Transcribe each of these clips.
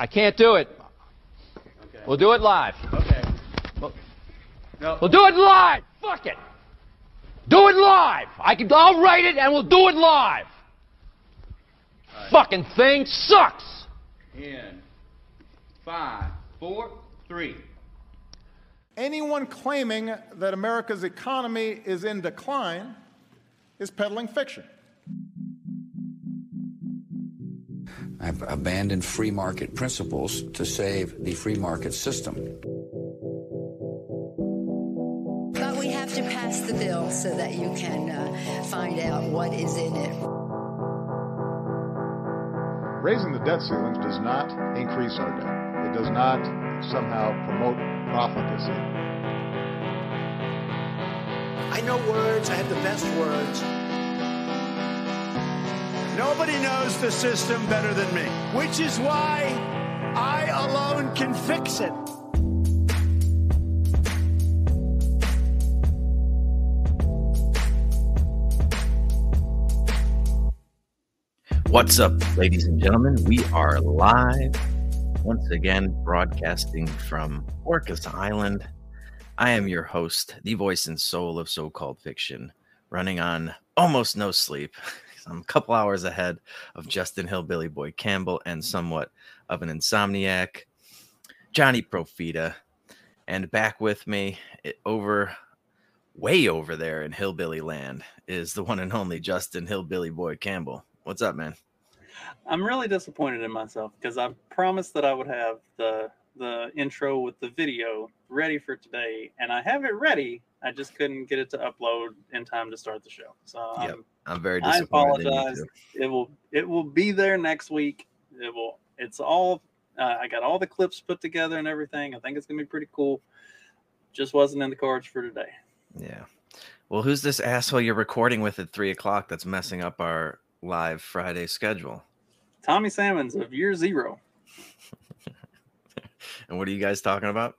I can't do it. Okay. We'll do it live. Okay. Well, no. We'll do it live. Fuck it. Do it live. I'll write it and we'll do it live. Right. Fucking thing sucks. In 5, 4, 3. Anyone claiming that America's economy is in decline is peddling fiction. I've abandoned free market principles to save the free market system. But we have to pass the bill so that you can find out what is in it. Raising the debt ceilings does not increase our debt. It does not somehow promote profligacy. I know words. I have the best words. Nobody knows the system better than me, which is why I alone can fix it. What's up, ladies and gentlemen? We are live once again, broadcasting from Orcas Island. I am your host, the voice and soul of so-called fiction, running on almost no sleep. I'm a couple hours ahead of Justin Hillbilly Boy Campbell and somewhat of an insomniac, Johnny Profita. And back with me way over there in Hillbilly Land is the one and only Justin Hillbilly Boy Campbell. What's up, man? I'm really disappointed in myself because I promised that I would have the intro with the video ready for today. And I have it ready. I just couldn't get it to upload in time to start the show. So yep. I'm very disappointed. I apologize. It will be there next week. I got all the clips put together and everything. I think it's going to be pretty cool. Just wasn't in the cards for today. Yeah. Well, who's this asshole you're recording with at 3 o'clock that's messing up our live Friday schedule? Tommy Salmons of Year Zero. And what are you guys talking about?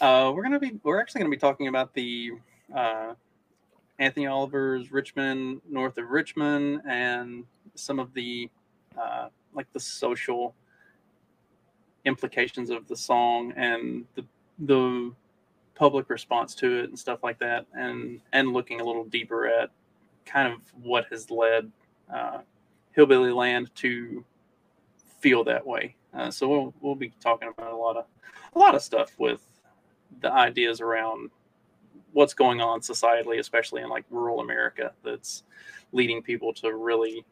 We're actually going to be talking about the Anthony Oliver's Richmond, north of Richmond, and some of the the social implications of the song and the public response to it and stuff like that, and looking a little deeper at kind of what has led Hillbilly Land to feel that way. So we'll be talking about a lot of stuff with the ideas around what's going on societally, especially in like rural America, that's leading people to really,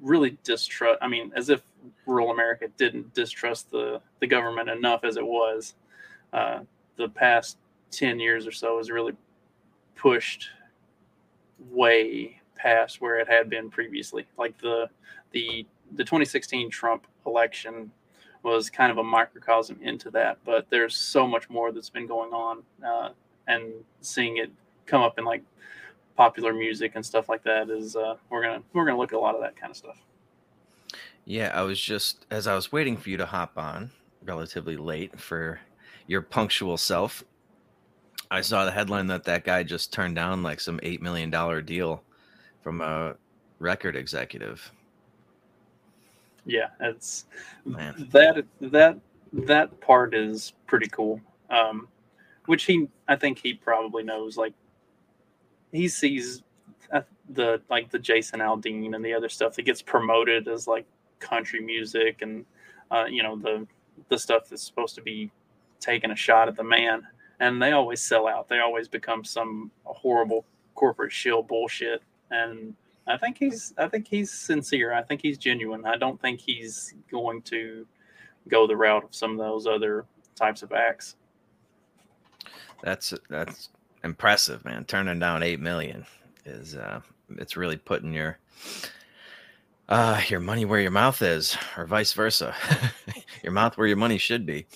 really distrust. I mean, as if rural America didn't distrust the government enough as it was. The past 10 years or so has really pushed way past where it had been previously. Like the 2016 Trump election was kind of a microcosm into that, but there's so much more that's been going on, and seeing it come up in like popular music and stuff like that is we're gonna look at a lot of that kind of stuff. Yeah, I was just, as I was waiting for you to hop on relatively late for your punctual self, I saw the headline that guy just turned down like some $8 million deal from a record executive. Yeah, it's that part is pretty cool. Which I think he probably knows. Like he sees the Jason Aldean and the other stuff that gets promoted as like country music, and the stuff that's supposed to be taking a shot at the man, and they always sell out. They always become some horrible corporate shill bullshit. And I think he's sincere. I think he's genuine. I don't think he's going to go the route of some of those other types of acts. That's impressive, man. Turning down $8 million is it's really putting your money where your mouth is, or vice versa. Your mouth where your money should be.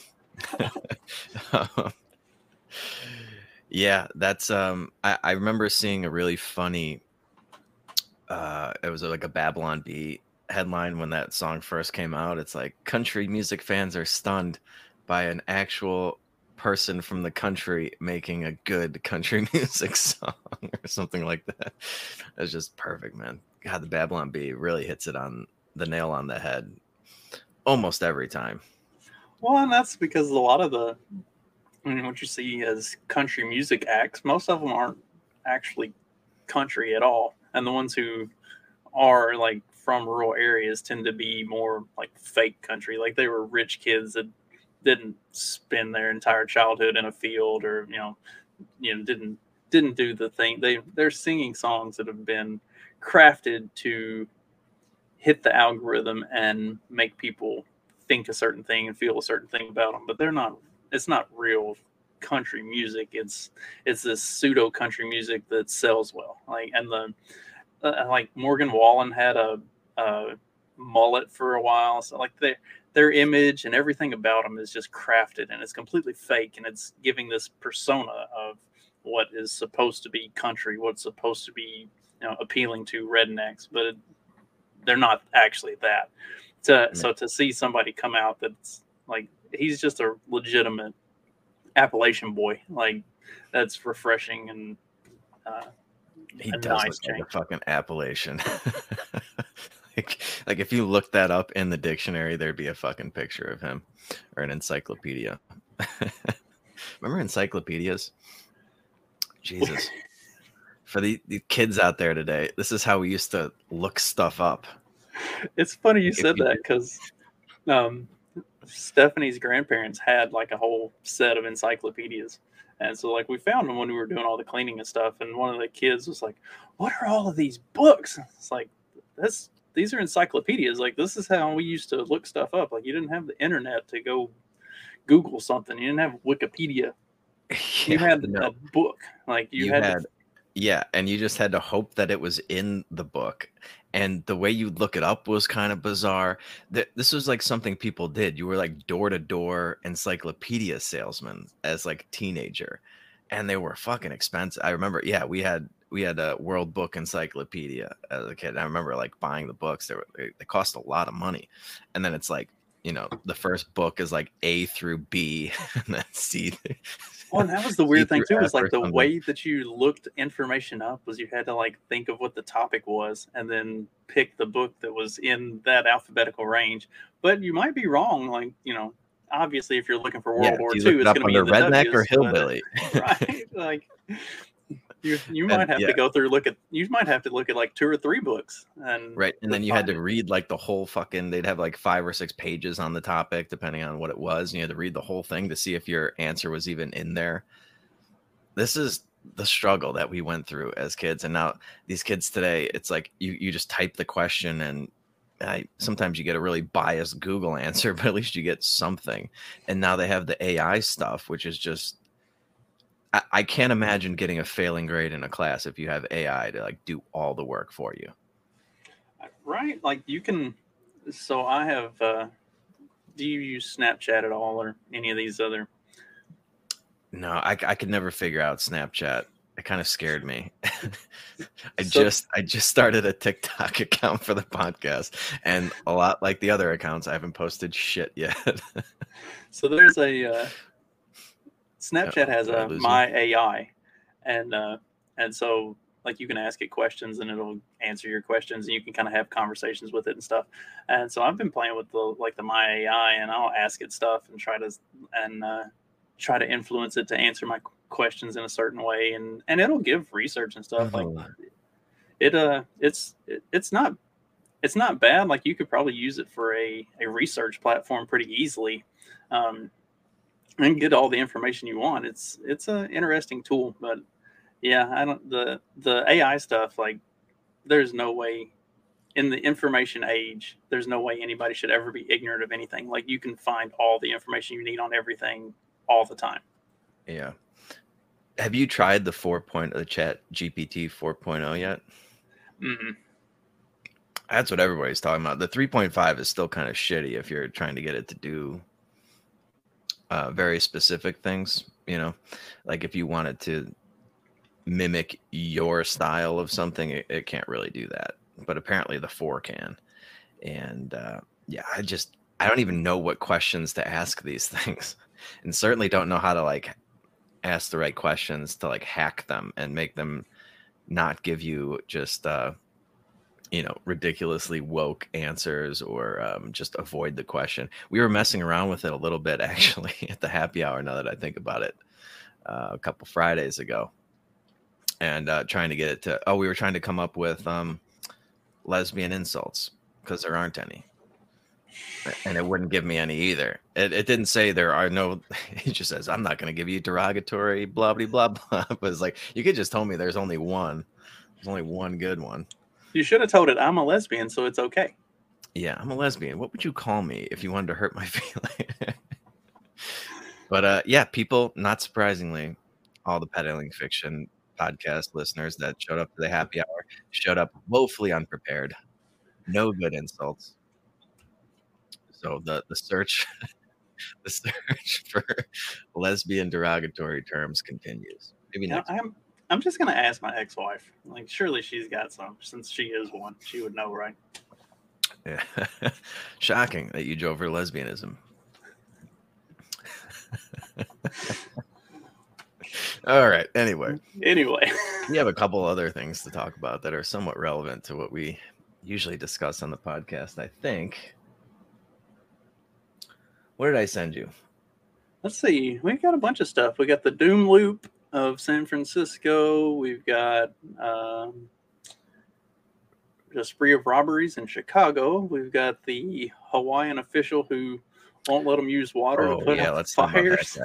Yeah, that's I remember seeing a really funny it was like a Babylon Bee headline when that song first came out. It's like, country music fans are stunned by an actual person from the country making a good country music song, or something like that. That's just perfect, man. God, the Babylon Bee really hits it on the nail on the head almost every time. Well, and that's because a lot of the, I mean, what you see as country music acts, most of them aren't actually country at all. And the ones who are like from rural areas tend to be more like fake country. Like they were rich kids that didn't spend their entire childhood in a field, or, you know, didn't do the thing. They're singing songs that have been crafted to hit the algorithm and make people think a certain thing and feel a certain thing about them, but it's not real country music. It's this pseudo country music that sells well. Like, and like Morgan Wallen had a mullet for a while. So like their image and everything about them is just crafted, and it's completely fake. And it's giving this persona of what is supposed to be country, what's supposed to be, appealing to rednecks, but they're not actually that. So to see somebody come out that's like, he's just a legitimate Appalachian boy, like that's refreshing and he does nice look change. Like a fucking Appalachian. like if you looked that up in the dictionary, there'd be a fucking picture of him, or an encyclopedia. Remember encyclopedias? Jesus. For the kids out there today, this is how we used to look stuff up. It's funny you said that, because Stephanie's grandparents had like a whole set of encyclopedias. And so like we found them when we were doing all the cleaning and stuff. And one of the kids was like, what are all of these books? It's like, these are encyclopedias. Like, this is how we used to look stuff up. Like, you didn't have the internet to go Google something. You didn't have Wikipedia. You had a book. Like you had yeah, and you just had to hope that it was in the book. And the way you look it up was kind of bizarre. This was like something people did. You were like door-to-door encyclopedia salesman as like a teenager. And they were fucking expensive. I remember, yeah, we had a World Book Encyclopedia as a kid. And I remember like buying the books. They cost a lot of money. And then it's like, the first book is like A through B, and then C. Well, and that was the weird thing too, is like the way that you looked information up was you had to like think of what the topic was and then pick the book that was in that alphabetical range. But you might be wrong. Like, obviously if you're looking for World War II, it's going to be redneck or hillbilly. Right? Like you might have to go through, look at like 2 or 3 books. And right. And then you had to read like the whole fucking, they'd have like 5 or 6 pages on the topic, depending on what it was. And you had to read the whole thing to see if your answer was even in there. This is the struggle that we went through as kids. And now these kids today, it's like, you just type the question, and sometimes you get a really biased Google answer, but at least you get something. And now they have the AI stuff, which is just, I can't imagine getting a failing grade in a class if you have AI to like do all the work for you. Right. Like you can. So I have. Do you use Snapchat at all, or any of these other? No, I could never figure out Snapchat. It kind of scared me. I just started a TikTok account for the podcast, and a lot like the other accounts, I haven't posted shit yet. So there's a. Snapchat has a My AI, and so like you can ask it questions and it'll answer your questions, and you can kind of have conversations with it and stuff. And so I've been playing with the My AI, and I'll ask it stuff and try to influence it to answer my questions in a certain way, and it'll give research and stuff. Like it's not bad. Like you could probably use it for a research platform pretty easily. And get all the information you want. It's an interesting tool, but yeah, I don't the AI stuff. Like, there's no way in the information age, there's no way anybody should ever be ignorant of anything. Like, you can find all the information you need on everything all the time. Yeah. Have you tried the ChatGPT 4.0 yet? Mm-mm. That's what everybody's talking about. The 3.5 is still kind of shitty if you're trying to get it to do. Very specific things, like if you wanted to mimic your style of something, it can't really do that. But apparently the 4 can. And I don't even know what questions to ask these things, and certainly don't know how to like ask the right questions to like hack them and make them not give you just you know, ridiculously woke answers or just avoid the question. We were messing around with it a little bit, actually, at the happy hour, now that I think about it, a couple Fridays ago. And trying to get it to, we were trying to come up with lesbian insults, because there aren't any. And it wouldn't give me any either. It didn't say there are no, it just says, I'm not going to give you derogatory, blah, blah, blah, blah. But it's like, you could just tell me there's only one. There's only one good one. You should have told it, I'm a lesbian, so it's okay. Yeah, I'm a lesbian. What would you call me if you wanted to hurt my feelings? But yeah, people, not surprisingly, all the peddling fiction podcast listeners that showed up to the happy hour showed up woefully unprepared. No good insults. So the search for lesbian derogatory terms continues. Maybe next. I'm just gonna ask my ex-wife. Like, surely she's got some, since she is one. She would know, right? Yeah. Shocking that you drove her lesbianism. All right. Anyway, we have a couple other things to talk about that are somewhat relevant to what we usually discuss on the podcast, I think. What did I send you? Let's see. We've got a bunch of stuff. We got the doom loop of San Francisco. We've got a spree of robberies in Chicago. We've got the Hawaiian official who won't let them use water to put out fires.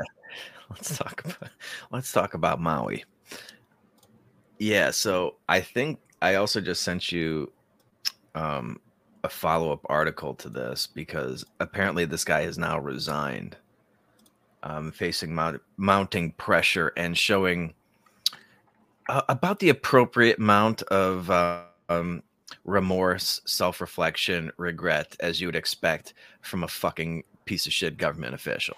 Let's talk about Maui. Yeah. So I think I also just sent you a follow-up article to this, because apparently this guy has now resigned, facing mounting pressure and showing about the appropriate amount of remorse, self-reflection, regret, as you would expect from a fucking piece of shit government official.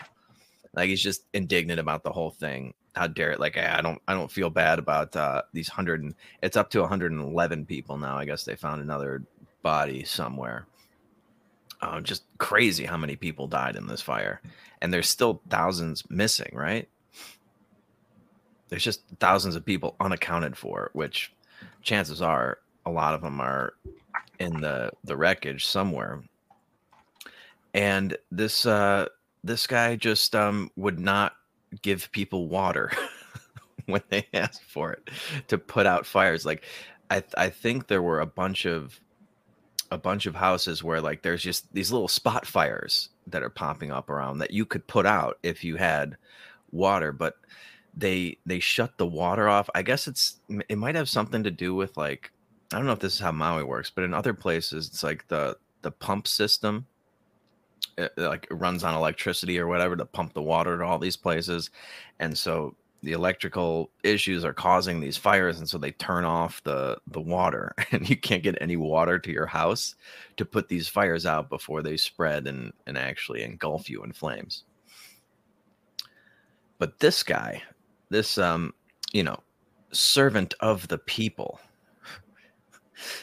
Like, he's just indignant about the whole thing. How dare it? Like, I don't feel bad about these 100 and it's up to 111 people now. I guess they found another body somewhere. Just crazy how many people died in this fire, and there's still thousands missing, right? There's just thousands of people unaccounted for, which chances are a lot of them are in the wreckage somewhere. And this guy just would not give people water when they asked for it to put out fires. Like, I think there were a bunch of houses where, like, there's just these little spot fires that are popping up around that you could put out if you had water, but they shut the water off. I guess it might have something to do with, like, I don't know if this is how Maui works, but in other places it's like the pump system, it runs on electricity or whatever to pump the water to all these places. And so the electrical issues are causing these fires, and so they turn off the water, and you can't get any water to your house to put these fires out before they spread and actually engulf you in flames. But this guy, this servant of the people,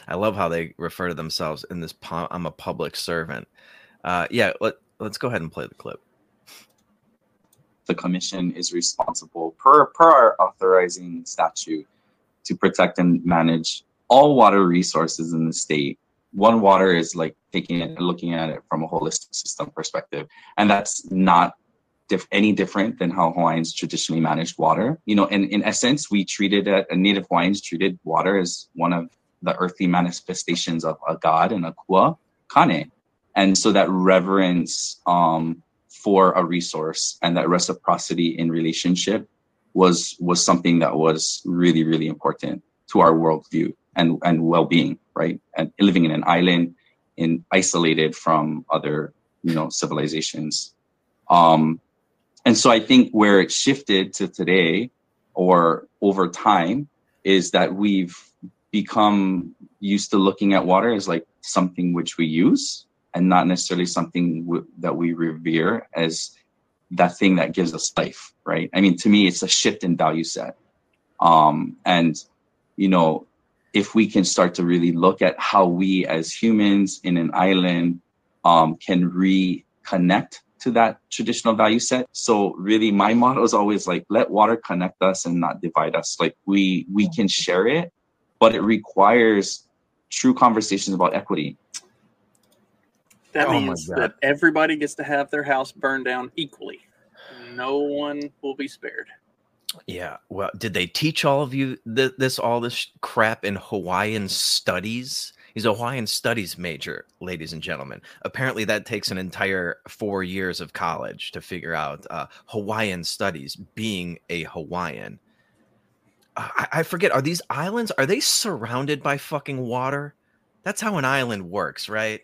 I love how they refer to themselves in this. I'm a public servant. Let's go ahead and play the clip. The commission is responsible per our authorizing statute to protect and manage all water resources in the state. One water is like taking it and looking at it from a holistic system perspective. And that's not any different than how Hawaiians traditionally managed water. You know, and in essence, we treated Native Hawaiians treated water as one of the earthly manifestations of a god and a kua kane. And so that reverence, for a resource, and that reciprocity in relationship was something that was really, really important to our worldview and well-being, right? And living in an island, isolated from other, civilizations. And so I think where it shifted to today or over time is that we've become used to looking at water as like something which we use, and not necessarily something that we revere as that thing that gives us life, right? I mean, to me, it's a shift in value set. And if we can start to really look at how we as humans in an island can reconnect to that traditional value set. So really my motto is always like, let water connect us and not divide us. Like we can share it, but it requires true conversations about equity. That means that everybody gets to have their house burned down equally. No one will be spared. Yeah. Well, did they teach all of you all this crap in Hawaiian studies? He's a Hawaiian studies major, ladies and gentlemen. Apparently that takes an entire 4 years of college to figure out Hawaiian studies, being a Hawaiian. I forget, are these islands, are they surrounded by fucking water? That's how an island works, right?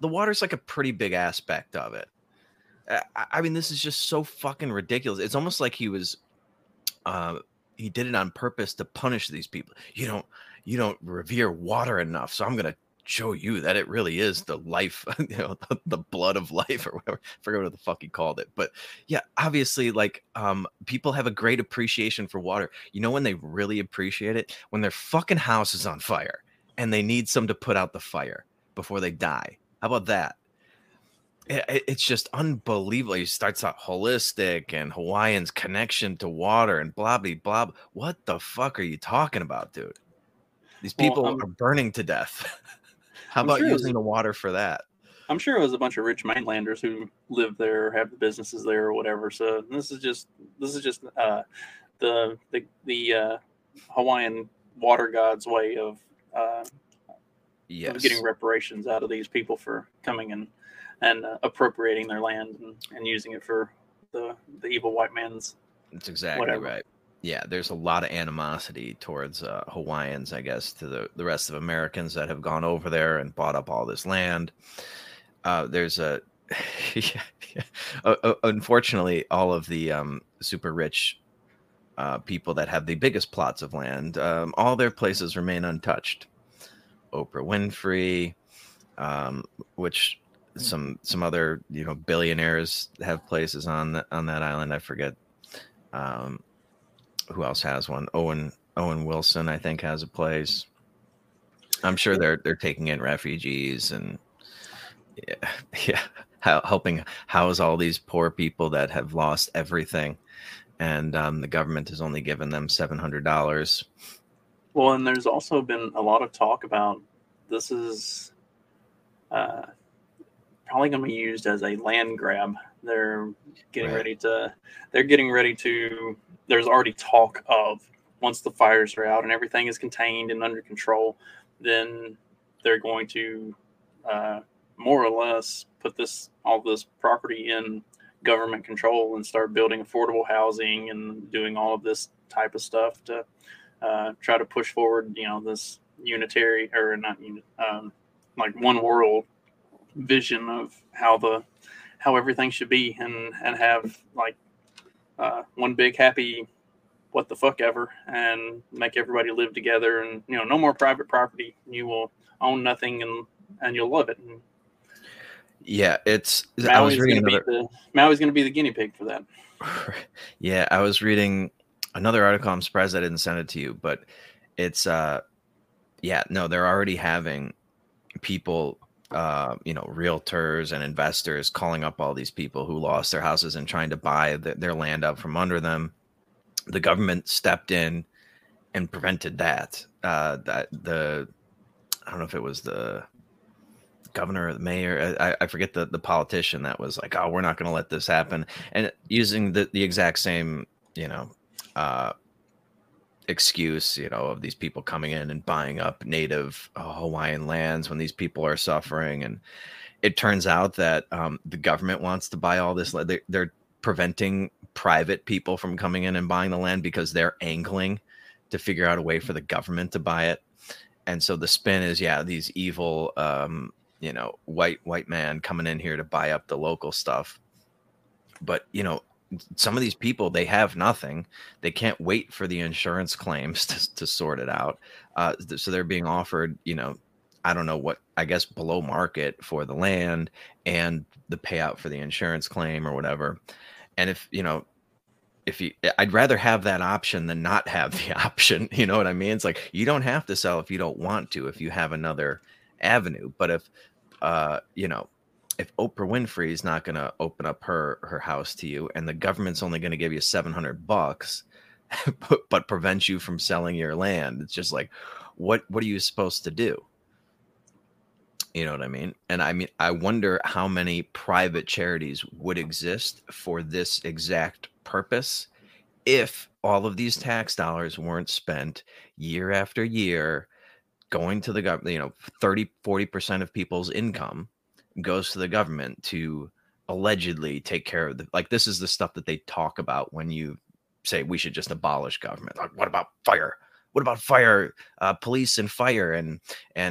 The water's like a pretty big aspect of it. I mean, this is just so fucking ridiculous. It's almost like he was, he did it on purpose to punish these people. You don't revere water enough, so I'm going to show you that it really is the life, the blood of life or whatever. I forget what the fuck he called it. But yeah, obviously, like, people have a great appreciation for water. You know when they really appreciate it? When their fucking house is on fire and they need some to put out the fire before they die. How about that? It's just unbelievable. He starts out holistic and Hawaiian's connection to water and blah, blah, blah. What the fuck are you talking about, dude? These people are burning to death. How about using the water for that? I'm sure it was a bunch of rich mainlanders who live there, have the businesses there, or whatever. So this is just the Hawaiian water god's way of getting reparations out of these people for coming and appropriating their land and using it for the evil white man's. That's exactly whatever. Right. Yeah, there's a lot of animosity towards Hawaiians, I guess, to the rest of Americans that have gone over there and bought up all this land. There's a, unfortunately, all of the super rich people that have the biggest plots of land, all their places remain untouched. Oprah Winfrey, which some other billionaires have places on that island. I forget. Who else has one? Owen Wilson, I think, has a place. I'm sure they're taking in refugees and helping house all these poor people that have lost everything, and the government has only given them $700. Well, and there's also been a lot of talk about this is probably going to be used as a land grab. They're getting ready to. There's already talk of once the fires are out and everything is contained and under control, then they're going to more or less put all this property in government control and start building affordable housing and doing all of this type of stuff to try to push forward, this unitary or not like one world vision of how everything should be and have like. One big happy what the fuck ever and make everybody live together and, no more private property. You will own nothing and you'll love it. And yeah, Maui's going to be the guinea pig for that. Yeah, I was reading another article. I'm surprised I didn't send it to you, but it's, they're already having people, realtors and investors calling up all these people who lost their houses and trying to buy their land up from under them. The government stepped in and prevented that. I don't know if it was the governor or the mayor. I forget the politician that was like, oh, we're not going to let this happen. And using the exact same, excuse, of these people coming in and buying up native Hawaiian lands when these people are suffering. And it turns out that the government wants to buy all this. They're preventing private people from coming in and buying the land because they're angling to figure out a way for the government to buy it. And so the spin is, these evil, white man coming in here to buy up the local stuff. But, some of these people, they have nothing. They can't wait for the insurance claims to sort it out. So they're being offered, I don't know what, I guess below market for the land and the payout for the insurance claim or whatever. And I'd rather have that option than not have the option. You know what I mean? It's like, you don't have to sell if you don't want to, if you have another avenue. But if, if Oprah Winfrey is not going to open up her house to you and the government's only going to give you $700, but prevent you from selling your land, it's just like, what are you supposed to do? You know what I mean? And I mean, I wonder how many private charities would exist for this exact purpose if all of these tax dollars weren't spent year after year going to the government. You know, 30, 40% of people's income goes to the government to allegedly take care of the, like, this is the stuff that they talk about when you say we should just abolish government. Like, what about fire? What about fire, police and fire and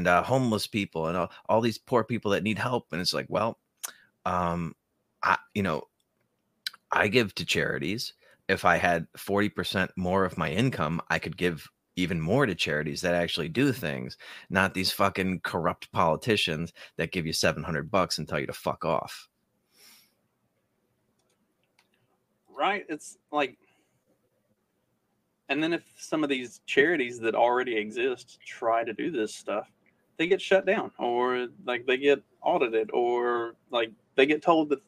homeless people and all these poor people that need help? And it's like, well, I give to charities. If I had 40% more of my income, I could give even more to charities that actually do things, not these fucking corrupt politicians that give you $700 and tell you to fuck off. Right. It's like, and then if some of these charities that already exist try to do this stuff, they get shut down or like they get audited or like they get told that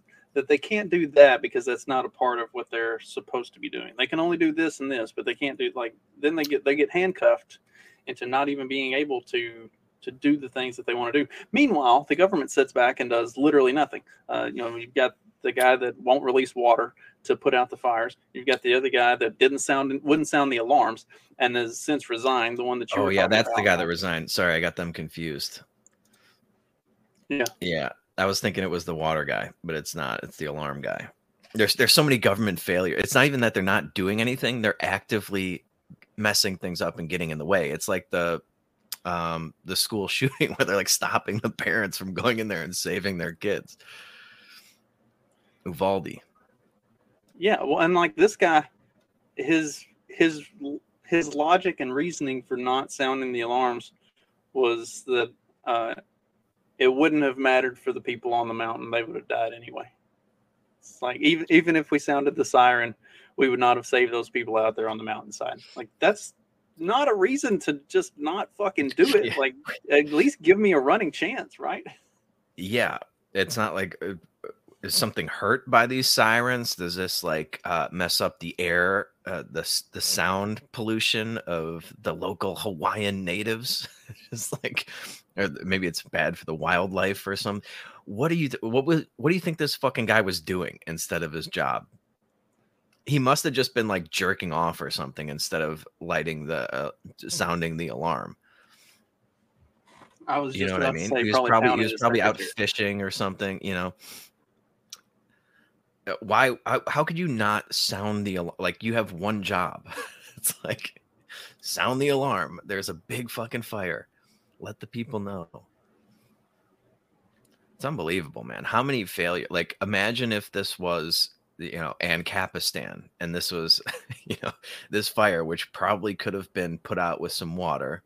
they can't do that because that's not a part of what they're supposed to be doing. They can only do this and this, but they can't do like, then they get handcuffed into not even being able to do the things that they want to do. Meanwhile, the government sits back and does literally nothing. You've got the guy that won't release water to put out the fires. You've got the other guy that wouldn't sound the alarms and has since resigned, the one that you were talking about. Oh, yeah, that's the guy that resigned. Sorry, I got them confused. Yeah. Yeah, I was thinking it was the water guy, but it's not. It's the alarm guy. There's so many government failures. It's not even that they're not doing anything. They're actively messing things up and getting in the way. It's like the school shooting where they're like stopping the parents from going in there and saving their kids. Uvalde. Yeah, well, and like this guy, his logic and reasoning for not sounding the alarms was that it wouldn't have mattered for the people on the mountain; they would have died anyway. It's like even if we sounded the siren, we would not have saved those people out there on the mountainside. Like that's not a reason to just not fucking do it. Yeah. Like at least give me a running chance, right? Yeah, it's not like. Is something hurt by these sirens? Does this like mess up the air, the sound pollution of the local Hawaiian natives? It's like, or maybe it's bad for the wildlife or something. What do you think this fucking guy was doing instead of his job? He must have just been like jerking off or something instead of lighting the sounding the alarm. I was, just you know what I mean? He was probably out fishing or something, you know. Why? How could you not sound the alarm? Like you have one job. It's like sound the alarm. There's a big fucking fire. Let the people know. It's unbelievable, man. How many failure? Like imagine if this was, Ancapistan, and this was, this fire, which probably could have been put out with some water,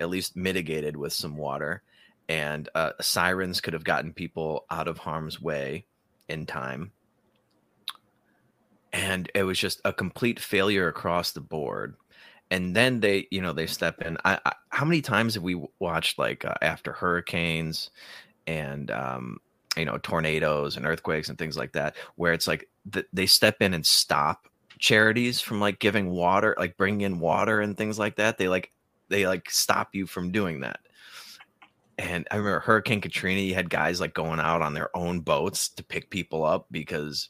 at least mitigated with some water, and sirens could have gotten people out of harm's way in time. And it was just a complete failure across the board. And then they step in. I how many times have we watched like after hurricanes and, tornadoes and earthquakes and things like that, where it's like they step in and stop charities from like giving water, like bringing in water and things like that. They stop you from doing that. And I remember Hurricane Katrina, you had guys like going out on their own boats to pick people up because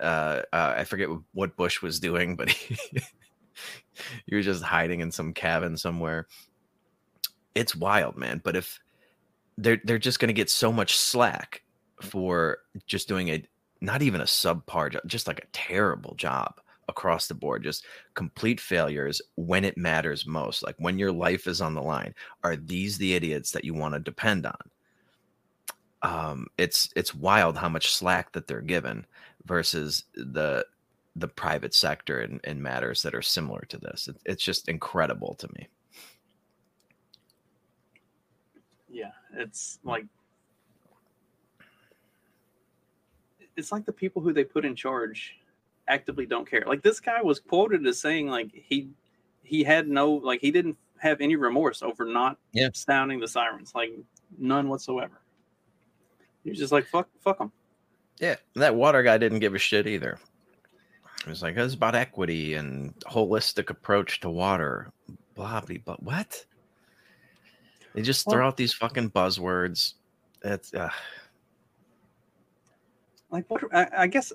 I forget what Bush was doing, but he was just hiding in some cabin somewhere. It's wild, man. But if they're just going to get so much slack for just doing not even a subpar job, just like a terrible job across the board, just complete failures when it matters most, like when your life is on the line. Are these the idiots that you want to depend on? It's wild how much slack that they're given versus the private sector in matters that are similar to this. It's just incredible to me. Yeah, it's like the people who they put in charge actively don't care. Like this guy was quoted as saying like he had no, like he didn't have any remorse over not sounding the sirens, like none whatsoever. He was just like, fuck them. Yeah, that water guy didn't give a shit either. It was like, it's about equity and holistic approach to water. Blah, blah, blah. What? They just throw out these fucking buzzwords. That's like what I guess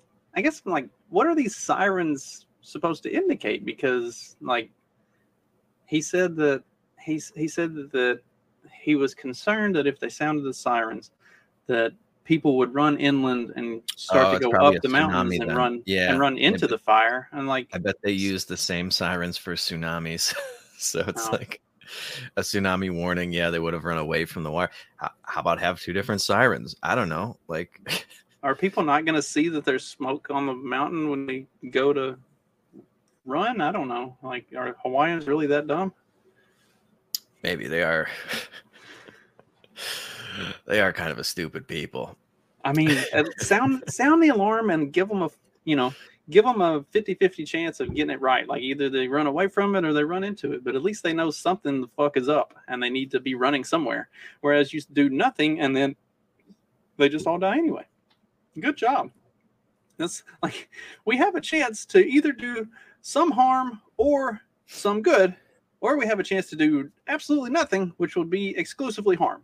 like what are these sirens supposed to indicate? Because like he said that he was concerned that if they sounded the sirens, that people would run inland and start to go up the mountains and run into the fire. And like, I bet they use the same sirens for tsunamis. So it's like a tsunami warning. Yeah, they would have run away from the wire. How about have two different sirens? I don't know. Like, are people not going to see that there's smoke on the mountain when they go to run? I don't know. Like, are Hawaiians really that dumb? Maybe they are. They are kind of a stupid people. I mean, sound the alarm and give them a 50-50 chance of getting it right. Like either they run away from it or they run into it, but at least they know something the fuck is up and they need to be running somewhere. Whereas you do nothing and then they just all die anyway. Good job. That's like, we have a chance to either do some harm or some good, or we have a chance to do absolutely nothing, which would be exclusively harm.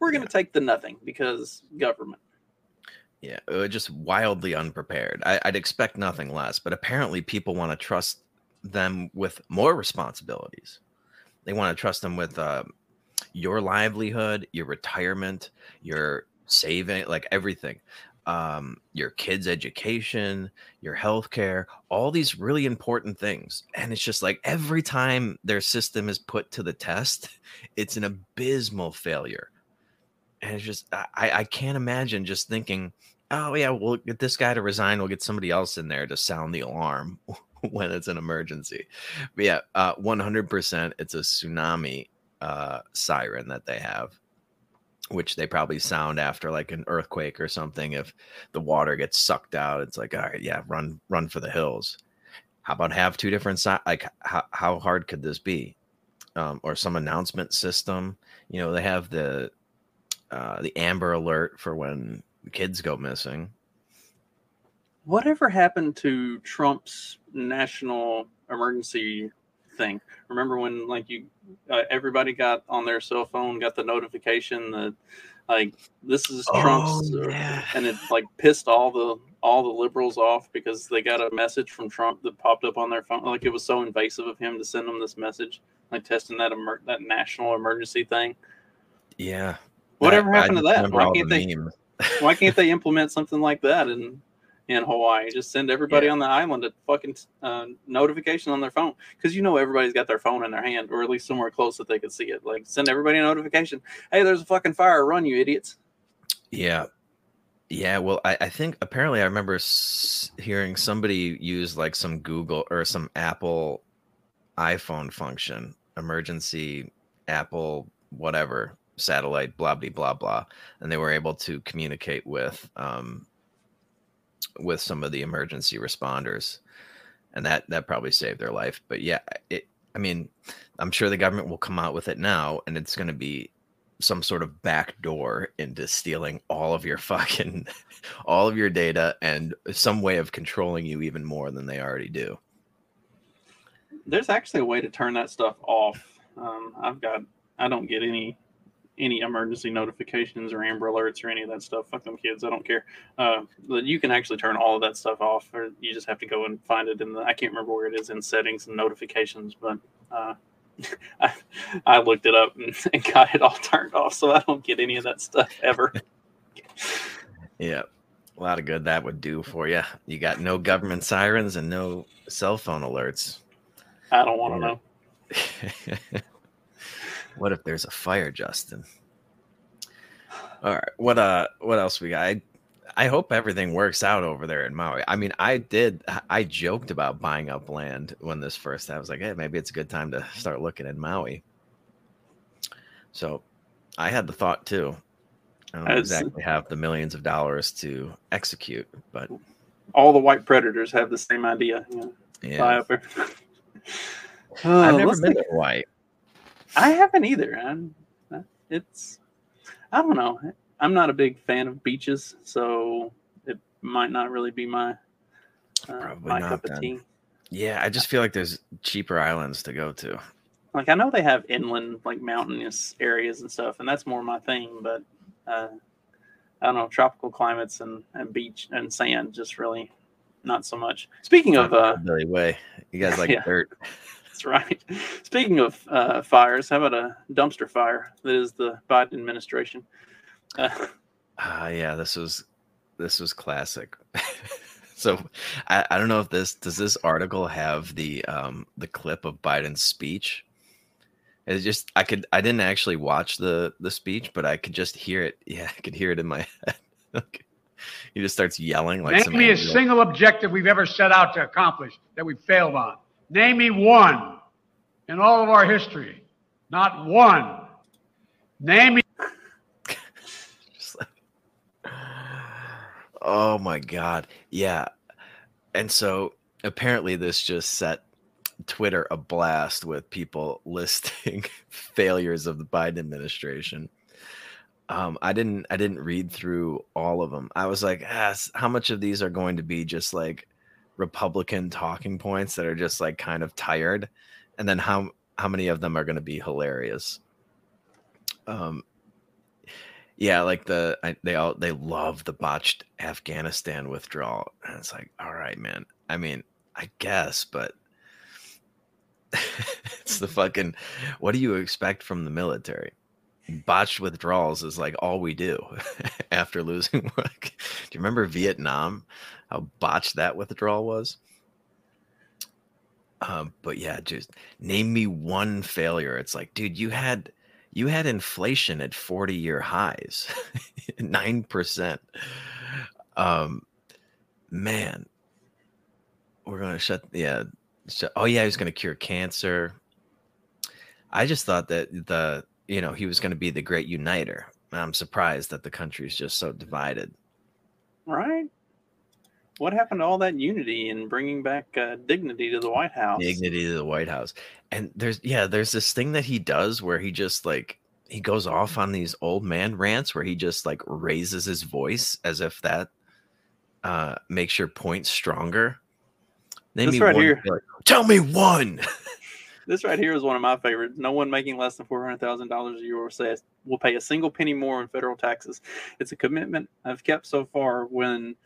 We're going to take the nothing because government. Yeah, just wildly unprepared. I'd expect nothing less, but apparently people want to trust them with more responsibilities. They want to trust them with your livelihood, your retirement, your saving, like everything. Your kids' education, your healthcare, all these really important things. And it's just like every time their system is put to the test, it's an abysmal failure. And it's just, I can't imagine just thinking, oh, yeah, we'll get this guy to resign. We'll get somebody else in there to sound the alarm when it's an emergency. But yeah, 100%. It's a tsunami siren that they have, which they probably sound after like an earthquake or something. If the water gets sucked out, it's like, all right, yeah, run for the hills. How about have two different sides? Like, how hard could this be? Or some announcement system. You know, they have the Amber Alert for when kids go missing. Whatever happened to Trump's national emergency thing? Remember when like you everybody got on their cell phone, got the notification that like this is Trump's, and it like pissed all the liberals off because they got a message from Trump that popped up on their phone. Like it was so invasive of him to send them this message, like testing that national emergency thing. Yeah. Whatever happened to that? Why can't they implement something like that in Hawaii? Just send everybody on the island a fucking notification on their phone. Because you know everybody's got their phone in their hand, or at least somewhere close that they could see it. Like, send everybody a notification. Hey, there's a fucking fire. Run, you idiots. Yeah. Yeah, well, I think apparently I remember hearing somebody use like some Google or some Apple iPhone function, emergency Apple whatever, satellite blah blah blah blah, and they were able to communicate with some of the emergency responders, and that probably saved their life. But yeah, I'm sure the government will come out with it now, and it's going to be some sort of backdoor into stealing all of your fucking all of your data and some way of controlling you even more than they already do. There's actually a way to turn that stuff off. I don't get any emergency notifications or Amber Alerts or any of that stuff. Fuck them kids. I don't care. You can actually turn all of that stuff off, or you just have to go and find it in I can't remember where it is in settings and notifications, but I looked it up and got it all turned off. So I don't get any of that stuff ever. Yeah. A lot of good that would do for you. You got no government sirens and no cell phone alerts. I don't want to know. What if there's a fire, Justin? All right. What else we got? I hope everything works out over there in Maui. I mean, I joked about buying up land when this first, I was like, hey, maybe it's a good time to start looking in Maui. So I had the thought too. I don't exactly have the millions of dollars to execute, but all the white predators have the same idea. Yeah. I've never been to Hawaii. I haven't either. I don't know. I'm not a big fan of beaches, so it might not really be my cup of tea. Yeah, I just feel like there's cheaper islands to go to. Like I know they have inland, like mountainous areas and stuff, and that's more my thing. But I don't know, tropical climates and beach and sand, just really not so much. Speaking of dirty way, you guys like dirt. That's right. Speaking of fires, how about a dumpster fire that is the Biden administration? Yeah, this was classic. So I don't know if this article have the clip of Biden's speech. It's just I didn't actually watch the speech, but I could just hear it. Yeah, I could hear it in my head. Okay. He just starts yelling like something. Name me a single objective we've ever set out to accomplish that we failed on. Name me one in all of our history. Not one. Name me. Just like, oh my God. Yeah. And so apparently this just set Twitter a blast with people listing failures of the Biden administration. I didn't read through all of them. I was like, how much of these are going to be just like Republican talking points that are just like kind of tired, and then how many of them are going to be hilarious? Yeah, like they love the botched Afghanistan withdrawal, and it's like, all right, man. I mean, I guess, but. It's the fucking, what do you expect from the military? Botched withdrawals is like all we do after losing work. Do you remember Vietnam, how botched that withdrawal was? But yeah, just name me one failure. It's like, dude, you had inflation at 40-year highs, 9%. Man, we're going to he was going to cure cancer. I just thought that he was going to be the great uniter. I'm surprised that the country's just so divided. Right. What happened to all that unity and bringing back dignity to the White House? Dignity to the White House. And there's this thing that he does where he just like, he goes off on these old man rants where he just like raises his voice as if that makes your point stronger. This right here. Tell me one. This right here is one of my favorites. No one making less than $400,000 a year says will pay a single penny more in federal taxes. It's a commitment I've kept so far when,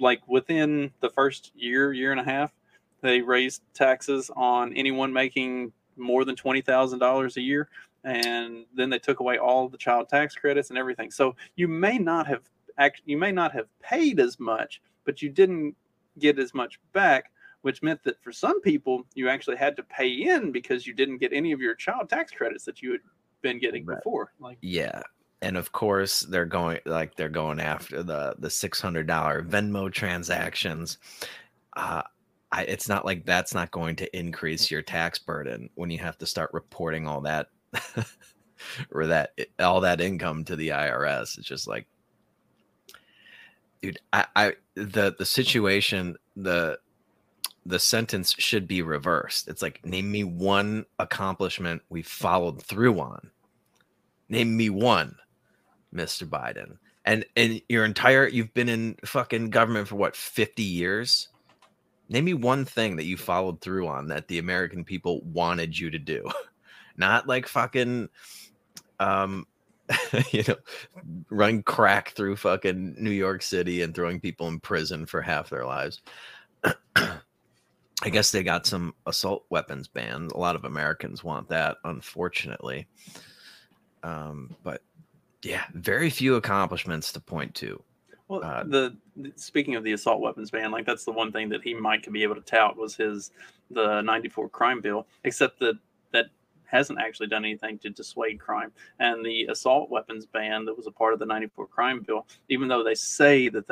like, within the first year and a half, they raised taxes on anyone making more than $20,000 a year. And then they took away all the child tax credits and everything. So you may not have paid as much, but you didn't get as much back, which meant that for some people, you actually had to pay in because you didn't get any of your child tax credits that you had been getting before. Like, yeah. And of course they're going after the $600 Venmo transactions. It's not like that's not going to increase your tax burden when you have to start reporting all that or all that income to the IRS. It's just like, dude, the situation, the sentence should be reversed. It's like, name me one accomplishment we followed through on. Name me one, Mr. Biden. And you've been in fucking government for what, 50 years? Name me one thing that you followed through on that the American people wanted you to do. Not like fucking, run crack through fucking New York City and throwing people in prison for half their lives. I guess they got some assault weapons banned. A lot of Americans want that, unfortunately. But yeah, very few accomplishments to point to. Well, speaking of the assault weapons ban, like that's the one thing that he might be able to tout was the 94 crime bill, except that hasn't actually done anything to dissuade crime. And the assault weapons ban that was a part of the 94 crime bill, even though they say the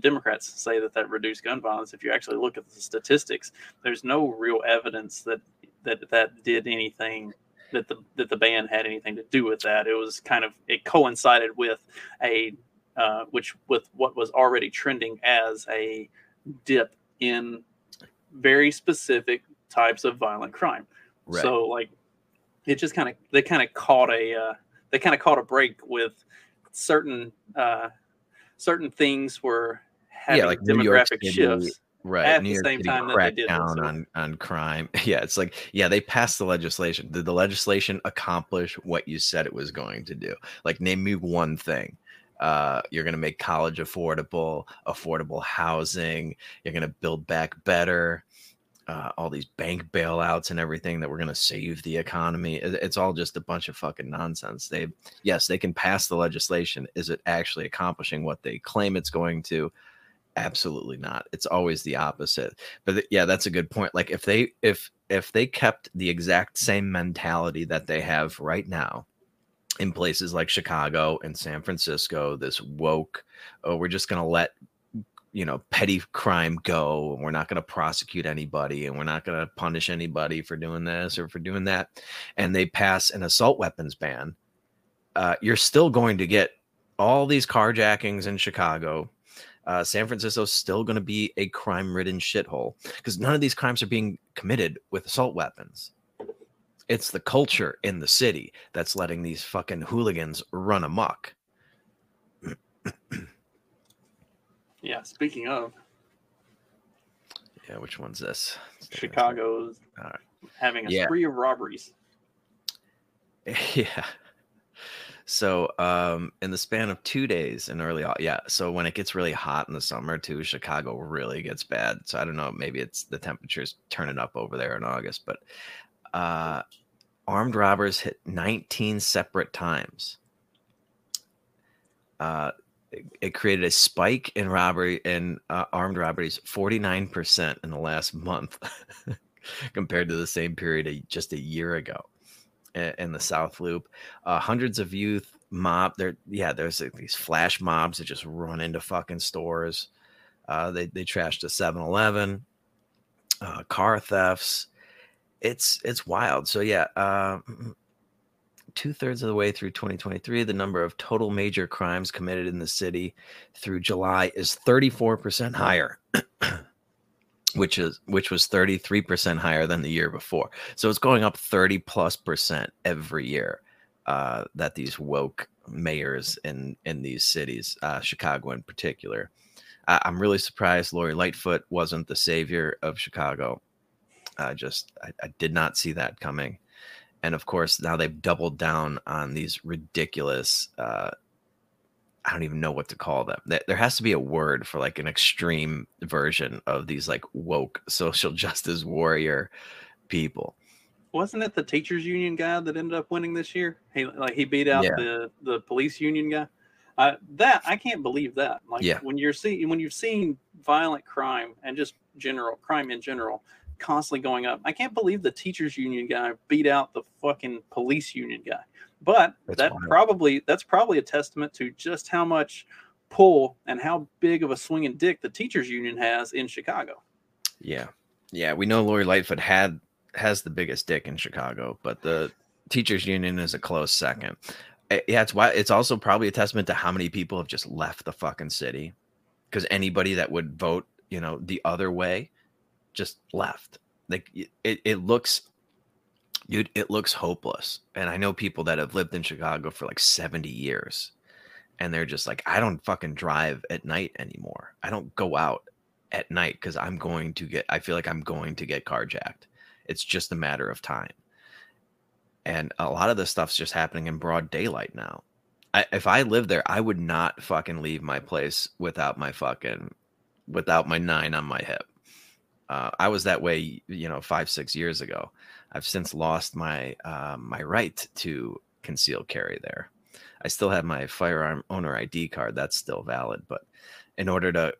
Democrats say that reduced gun violence. If you actually look at the statistics, there's no real evidence that did anything, that the ban had anything to do with that. It was kind of, it coincided with what was already trending as a dip in very specific types of violent crime. Right. So like, it just kind of, they kind of caught a break with certain things were having like demographic shifts at the same time that they did down on crime. Yeah, it's like, yeah, they passed the legislation. Did the legislation accomplish what you said it was going to do? Like, name me one thing. You're going to make college affordable, affordable housing. You're going to build back better. All these bank bailouts and everything that we're going to save the economy. It's all just a bunch of fucking nonsense. Yes, they can pass the legislation. Is it actually accomplishing what they claim it's going to? Absolutely not. It's always the opposite. But yeah, that's a good point. Like if they kept the exact same mentality that they have right now in places like Chicago and San Francisco, this woke, oh, we're just going to let, you know, petty crime go, and we're not going to prosecute anybody, and we're not going to punish anybody for doing this or for doing that, and they pass an assault weapons ban, you're still going to get all these carjackings in Chicago. San Francisco is still going to be a crime-ridden shithole because none of these crimes are being committed with assault weapons. It's the culture in the city that's letting these fucking hooligans run amok. Yeah, speaking of. Yeah, which one's this? Chicago's having a spree of robberies. Yeah. So in the span of 2 days in early autumn, so when it gets really hot in the summer too, Chicago really gets bad. So I don't know, maybe it's the temperatures turning up over there in August, but armed robbers hit 19 separate times. It created a spike in robbery and armed robberies 49% in the last month compared to the same period just a year ago. In the South Loop, hundreds of youth mob there. Yeah, there's like these flash mobs that just run into fucking stores. They trashed a 7-Eleven, car thefts. It's wild. So yeah, 2/3 of the way through 2023, the number of total major crimes committed in the city through July is 34% higher. Which was 33% higher than the year before. So it's going up 30+% every year that these woke mayors in these cities, Chicago in particular. I'm really surprised Lori Lightfoot wasn't the savior of Chicago. I did not see that coming. And of course, now they've doubled down on these ridiculous, I don't even know what to call them. There has to be a word for like an extreme version of these like woke social justice warrior people. Wasn't it the teachers union guy that ended up winning this year? He beat out the police union guy. I can't believe that. When you've seen violent crime and just general crime in general constantly going up, I can't believe the teachers union guy beat out the fucking police union guy. But that's probably a testament to just how much pull and how big of a swinging dick the teachers union has in Chicago. Yeah. Yeah. We know Lori Lightfoot has the biggest dick in Chicago, but the teachers union is a close second. Yeah. It's also probably a testament to how many people have just left the fucking city, because anybody that would vote, you know, the other way just left. Like it looks, dude, it looks hopeless. And I know people that have lived in Chicago for like 70 years and they're just like, I don't fucking drive at night anymore. I don't go out at night because I feel like I'm going to get carjacked. It's just a matter of time. And a lot of this stuff's just happening in broad daylight now. If I lived there, I would not fucking leave my place without my 9 on my hip. I was that way, you know, 5-6 years ago. I've since lost my my right to conceal carry there. I still have my firearm owner ID card. That's still valid. But in order to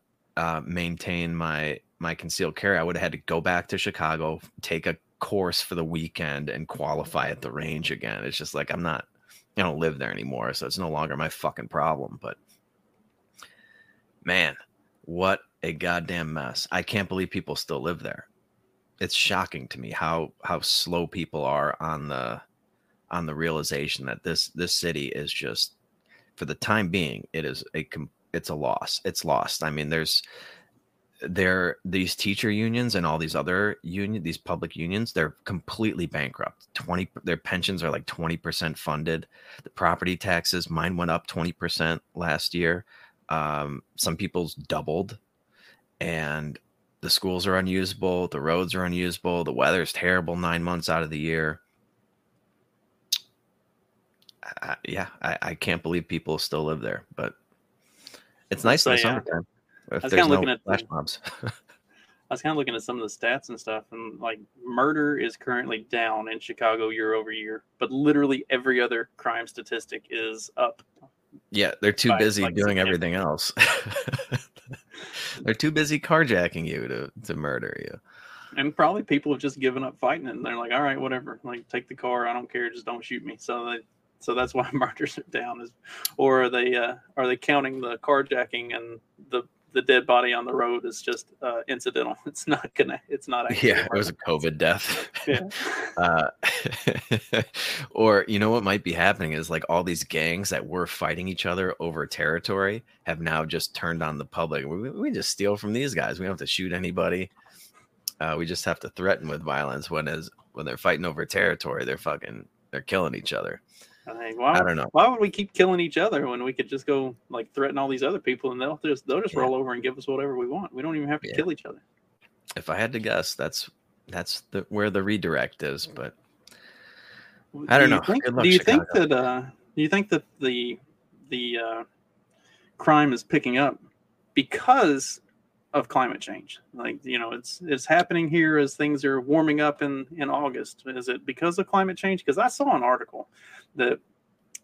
maintain my concealed carry, I would have had to go back to Chicago, take a course for the weekend, and qualify at the range again. It's just like I don't live there anymore, so it's no longer my fucking problem. But man, what a goddamn mess. I can't believe people still live there. It's shocking to me how slow people are on the realization that this city is just, for the time being, it's a loss. It's lost. I mean, there these teacher unions and all these other these public unions, they're completely bankrupt. Their pensions are like 20% funded. The property taxes, mine went up 20% last year. Some people's doubled, and the schools are unusable. The roads are unusable. The weather's terrible 9 months out of the year. I can't believe people still live there, but It's nice in the summertime. If there's no flash mobs. I was kind of looking at some of the stats and stuff, and like murder is currently down in Chicago year over year, but literally every other crime statistic is up. Yeah, they're too busy like doing everything else. They're too busy carjacking you to murder you. And probably people have just given up fighting, and they're like, all right, whatever, like take the car, I don't care, just don't shoot me. So that's why murders are down. Or are they counting the carjacking and the dead body on the road is just incidental? It's not actually. Yeah, it was a COVID death. Yeah. Or you know what might be happening is like all these gangs that were fighting each other over territory have now just turned on the public. We just steal from these guys. We don't have to shoot anybody. We just have to threaten with violence when they're fighting over territory. They're killing each other. I don't know. Why would we keep killing each other when we could just go like threaten all these other people and they'll just roll over and give us whatever we want? We don't even have to kill each other. If I had to guess, that's where the redirect is. But I don't know. Do you think that the crime is picking up because of climate change? Like, you know, it's happening here as things are warming up in August. Is it because of climate change? Because I saw an article that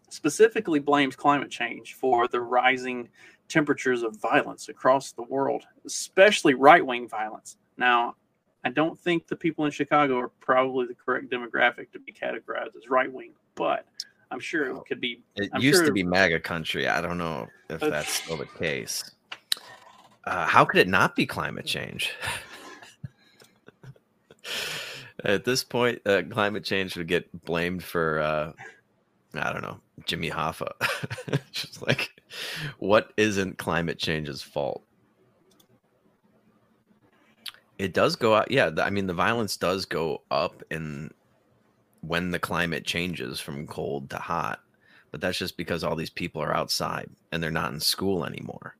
specifically blames climate change for the rising temperatures of violence across the world, especially right-wing violence. Now, I don't think the people in Chicago are probably the correct demographic to be categorized as right-wing, but I'm sure it could be. It used to be MAGA country. I don't know if that's still the case. How could it not be climate change? At this point, climate change would get blamed for, I don't know, Jimmy Hoffa. Just like, what isn't climate change's fault? It does go out. Yeah, I mean, the violence does go up when the climate changes from cold to hot. But that's just because all these people are outside and they're not in school anymore.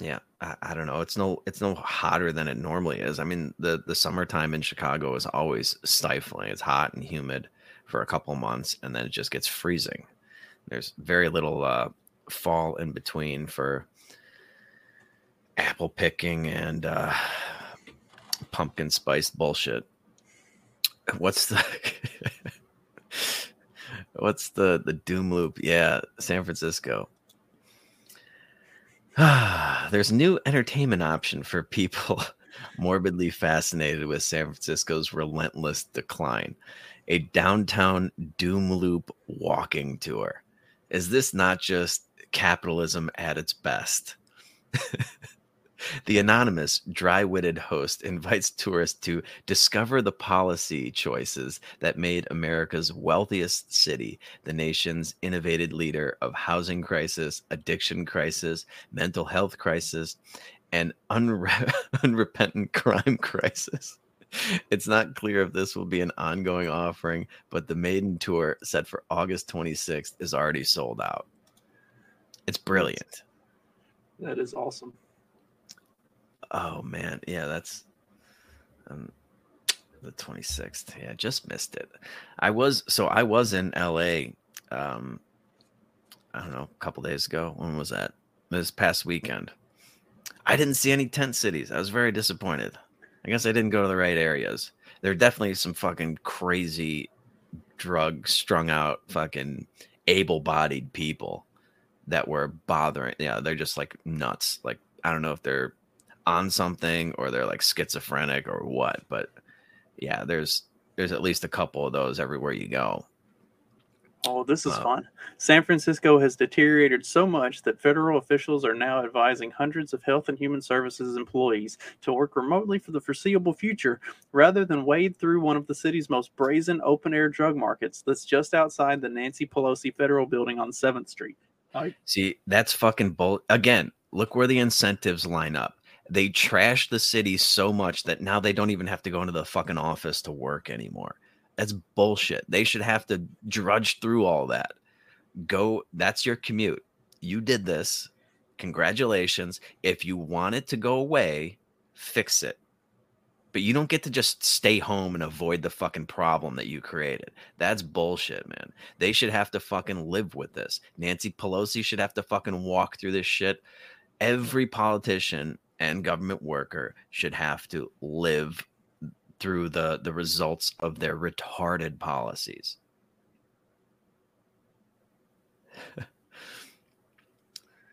Yeah, I don't know. It's no hotter than it normally is. I mean, the summertime in Chicago is always stifling. It's hot and humid for a couple months, and then it just gets freezing. There's very little fall in between for apple picking and pumpkin spice bullshit. What's the doom loop? Yeah, San Francisco. There's a new entertainment option for people morbidly fascinated with San Francisco's relentless decline. A downtown doom loop walking tour. Is this not just capitalism at its best? The anonymous, dry-witted host invites tourists to discover the policy choices that made America's wealthiest city the nation's innovative leader of housing crisis, addiction crisis, mental health crisis, and unrepentant crime crisis. It's not clear if this will be an ongoing offering, but the maiden tour set for August 26th is already sold out. It's brilliant. That is awesome. Oh man, yeah, that's the 26th. Yeah, just missed it. I was in LA I don't know, a couple days ago. When was that? This past weekend. I didn't see any tent cities. I was very disappointed. I guess I didn't go to the right areas. There are definitely some fucking crazy drug strung out fucking able-bodied people that were bothering. Yeah, they're just like nuts. Like I don't know if they're on something or they're like schizophrenic or what, but yeah, there's at least a couple of those everywhere you go. Oh, this is fun. San Francisco has deteriorated so much that federal officials are now advising hundreds of health and human services employees to work remotely for the foreseeable future rather than wade through one of the city's most brazen open-air drug markets that's just outside the Nancy Pelosi Federal Building on 7th Street. See, that's fucking bull. Again, look where the incentives line up. They trash the city so much that now they don't even have to go into the fucking office to work anymore. That's bullshit. They should have to drudge through all that. Go. That's your commute. You did this. Congratulations. If you want it to go away, fix it. But you don't get to just stay home and avoid the fucking problem that you created. That's bullshit, man. They should have to fucking live with this. Nancy Pelosi should have to fucking walk through this shit. Every politician and government worker should have to live through the results of their retarded policies.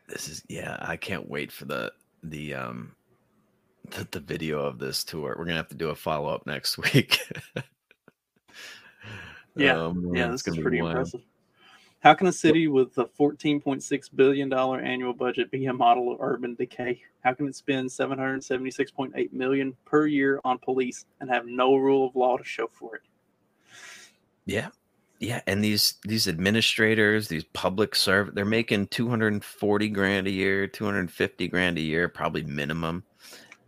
This is, yeah, I can't wait for the video of this tour. We're gonna have to do a follow-up next week. Yeah, this is pretty impressive. How can a city with a $14.6 billion annual budget be a model of urban decay? How can it spend $776.8 million per year on police and have no rule of law to show for it? Yeah. Yeah. And these administrators, these public servants, they're making $240,000 a year, $250,000 a year, probably minimum.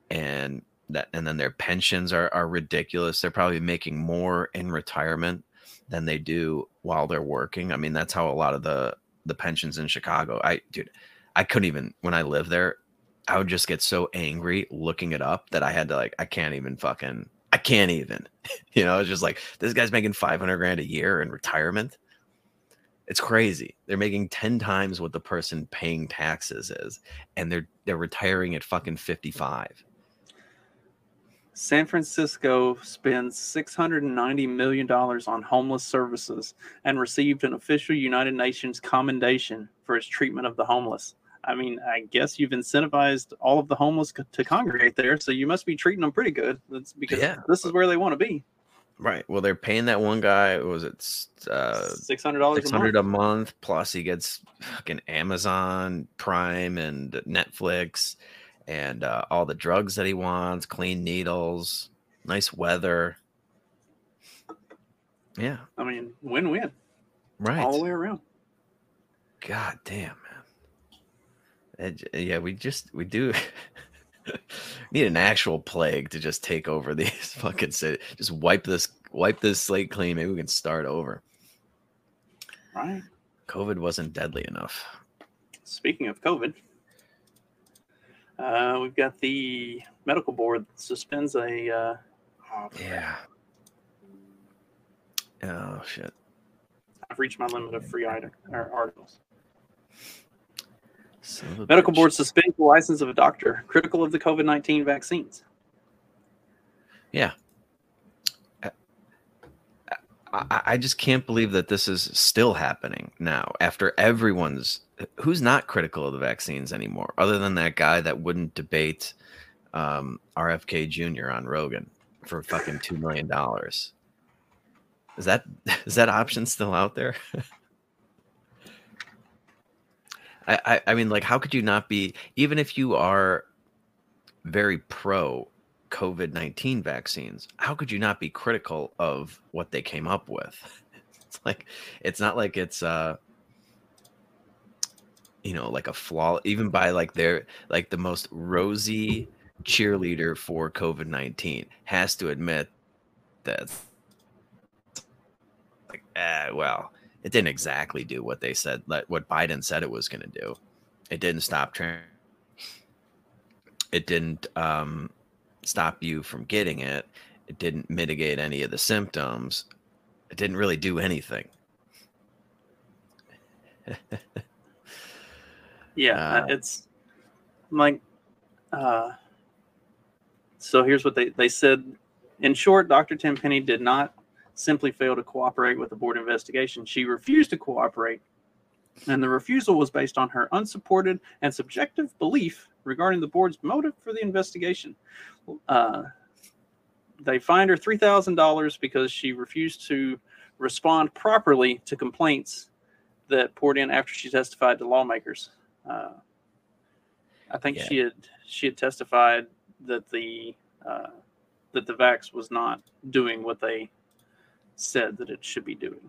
And then their pensions are ridiculous. They're probably making more in retirement than they do while they're working. I mean, that's how a lot of the pensions in Chicago. I couldn't even, when I lived there, I would just get so angry looking it up that I had to like, I can't even, you know, it's just like, this guy's making $500,000 a year in retirement. It's crazy. They're making 10 times what the person paying taxes is. And they're retiring at fucking 55. San Francisco spends $690 million on homeless services and received an official United Nations commendation for its treatment of the homeless. I mean, I guess you've incentivized all of the homeless to congregate there, so you must be treating them pretty good. That's because this is where they want to be. Right. Well, they're paying that one guy, was it $600 a month, plus he gets fucking Amazon Prime and Netflix and all the drugs that he wants, clean needles, nice weather. Yeah. I mean, win-win. Right. All the way around. God damn, man. We do need an actual plague to just take over these fucking cities. Just wipe this slate clean. Maybe we can start over. Right. COVID wasn't deadly enough. Speaking of COVID, we've got the medical board that suspends a. Oh shit! I've reached my limit of free articles. Medical board suspends the license of a doctor critical of the COVID-19 vaccines. Yeah. I just can't believe that this is still happening now after everyone's who's not critical of the vaccines anymore, other than that guy that wouldn't debate RFK Jr. on Rogan for fucking $2 million. Is that option still out there? I mean, like, how could you not be, even if you are very pro COVID-19 vaccines, how could you not be critical of what they came up with? It's like, it's not like it's, you know, like a flaw, even by like their, like the most rosy cheerleader for COVID-19 has to admit that, like, well, it didn't exactly do what they said, what Biden said it was going to do. It didn't stop trans. It didn't stop you from getting it. It didn't mitigate any of the symptoms. It didn't really do anything. It's like, so here's what they said. In short, Dr. Tenpenny did not simply failed to cooperate with the board investigation. She refused to cooperate, and the refusal was based on her unsupported and subjective belief regarding the board's motive for the investigation. They fined her $3,000 because she refused to respond properly to complaints that poured in after she testified to lawmakers. I think she had testified that the vax was not doing what they said that it should be doing.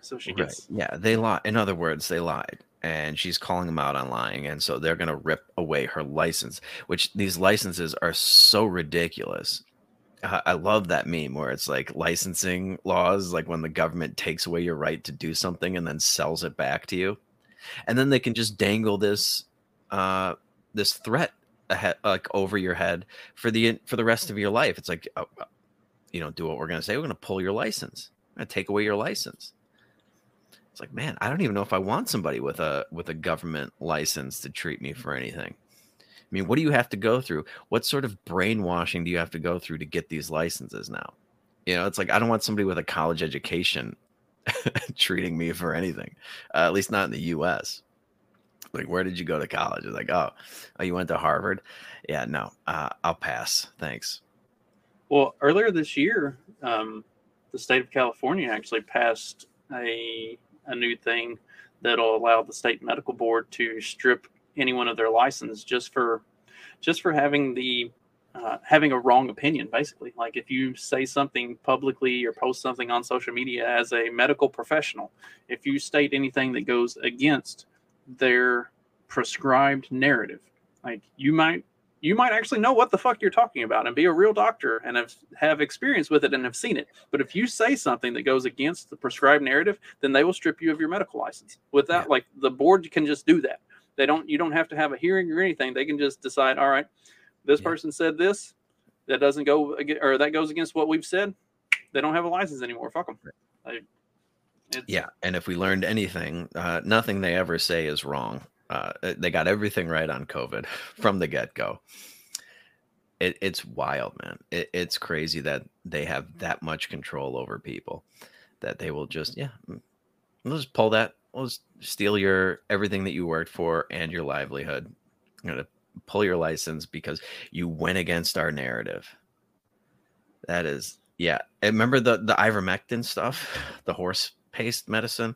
So she gets they lied. In other words, they lied, and she's calling them out on lying, and so they're going to rip away her license, which these licenses are so ridiculous. I love that meme where it's like licensing laws, like when the government takes away your right to do something and then sells it back to you, and then they can just dangle this threat ahead, like over your head for the rest of your life. It's like, you know, do what we're going to say. We're going to pull your license. We're going to take away your license. It's like, man, I don't even know if I want somebody with a government license to treat me for anything. I mean, what do you have to go through? What sort of brainwashing do you have to go through to get these licenses now? You know, it's like, I don't want somebody with a college education treating me for anything, at least not in the U.S. Like, where did you go to college? It's like, oh, you went to Harvard? Yeah, no, I'll pass. Thanks. Well, earlier this year, the state of California actually passed a new thing that'll allow the state medical board to strip anyone of their license just for having having a wrong opinion, basically. Like, if you say something publicly or post something on social media as a medical professional, if you state anything that goes against their prescribed narrative, like, you might actually know what the fuck you're talking about and be a real doctor and have experience with it and have seen it. But if you say something that goes against the prescribed narrative, then they will strip you of your medical license. Without, like, the board can just do that. You don't have to have a hearing or anything. They can just decide, all right, this person said this, that doesn't go, or that goes against what we've said. They don't have a license anymore. Fuck them. And if we learned anything, nothing they ever say is wrong. They got everything right on COVID from the get-go. It's wild, man. It's crazy that they have that much control over people that they will just, let's pull that. We'll steal your everything that you worked for and your livelihood. I'm going to pull your license because you went against our narrative. That is, I remember the ivermectin stuff, the horse paste medicine.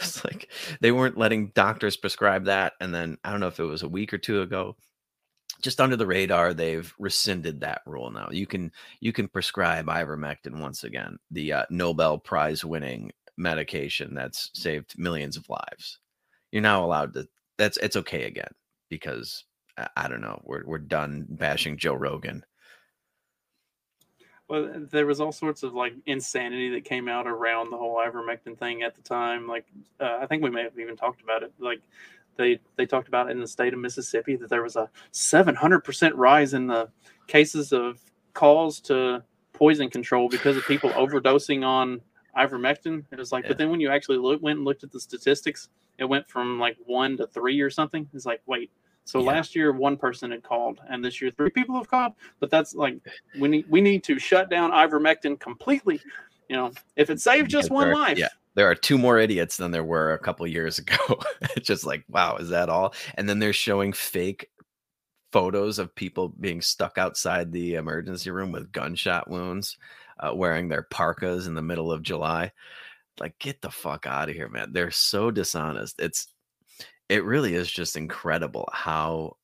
It's like they weren't letting doctors prescribe that. And then I don't know if it was a week or two ago, just under the radar, they've rescinded that rule now. You can prescribe ivermectin once again, the Nobel Prize winning medication that's saved millions of lives. You're now allowed to. It's okay again because I don't know. We're done bashing Joe Rogan. Well, there was all sorts of like insanity that came out around the whole ivermectin thing at the time. Like I think we may have even talked about it. Like they talked about it in the state of Mississippi that there was a 700% rise in the cases of calls to poison control because of people overdosing on ivermectin. It was like, but then when you actually went and looked at the statistics, it went from like 1 to 3 or something. It's like, wait, so last year 1 person had called and this year 3 people have called, but that's like, we need to shut down ivermectin completely. You know, if it saved just one life. Yeah. There are 2 more idiots than there were a couple years ago. It's just like, wow, is that all? And then they're showing fake photos of people being stuck outside the emergency room with gunshot wounds. Wearing their parkas in the middle of July. Like, get the fuck out of here, man. They're so dishonest. It really is just incredible how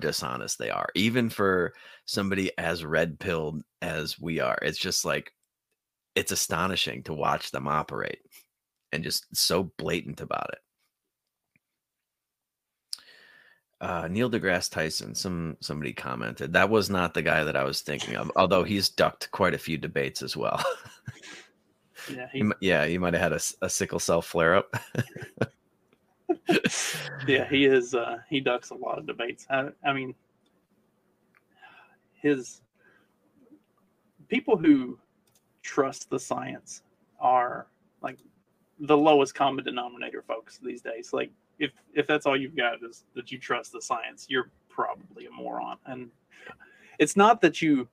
dishonest they are, even for somebody as red-pilled as we are. It's just like, it's astonishing to watch them operate and just so blatant about it. Neil deGrasse Tyson, somebody commented. That was not the guy that I was thinking of, although he's ducked quite a few debates as well. He might have had a sickle cell flare-up. He is. He ducks a lot of debates. I mean, his people who trust the science are like the lowest common denominator folks these days. Like, if that's all you've got is that you trust the science, you're probably a moron. And it's not that you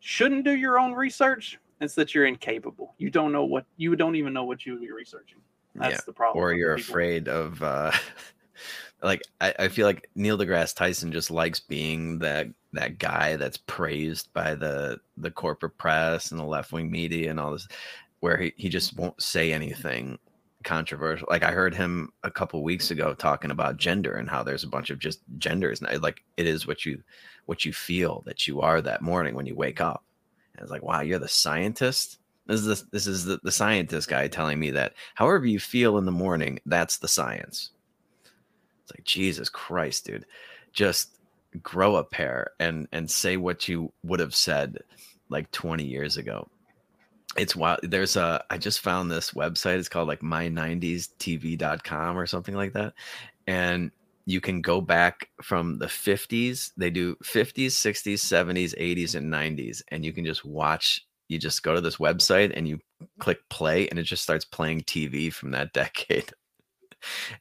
shouldn't do your own research. It's that you're incapable. You don't even know what you would be researching. That's the problem. Or you're afraid of, like, I feel like Neil deGrasse Tyson just likes being that guy that's praised by the corporate press and the left-wing media and all this, where he just won't say anything controversial. Like, I heard him a couple weeks ago talking about gender and how there's a bunch of just genders, and like, it is what you feel that you are that morning when you wake up. And it's like, wow, you're the scientist. This is the scientist guy telling me that however you feel in the morning, that's the science. It's like, Jesus Christ, dude, just grow a pair and say what you would have said like 20 years ago. It's wild. There's I just found this website. It's called like My90sTV.com or something like that. And you can go back from the 50s. They do 50s, 60s, 70s, 80s, and 90s. And you can just watch. You just go to this website and you click play, and it just starts playing TV from that decade.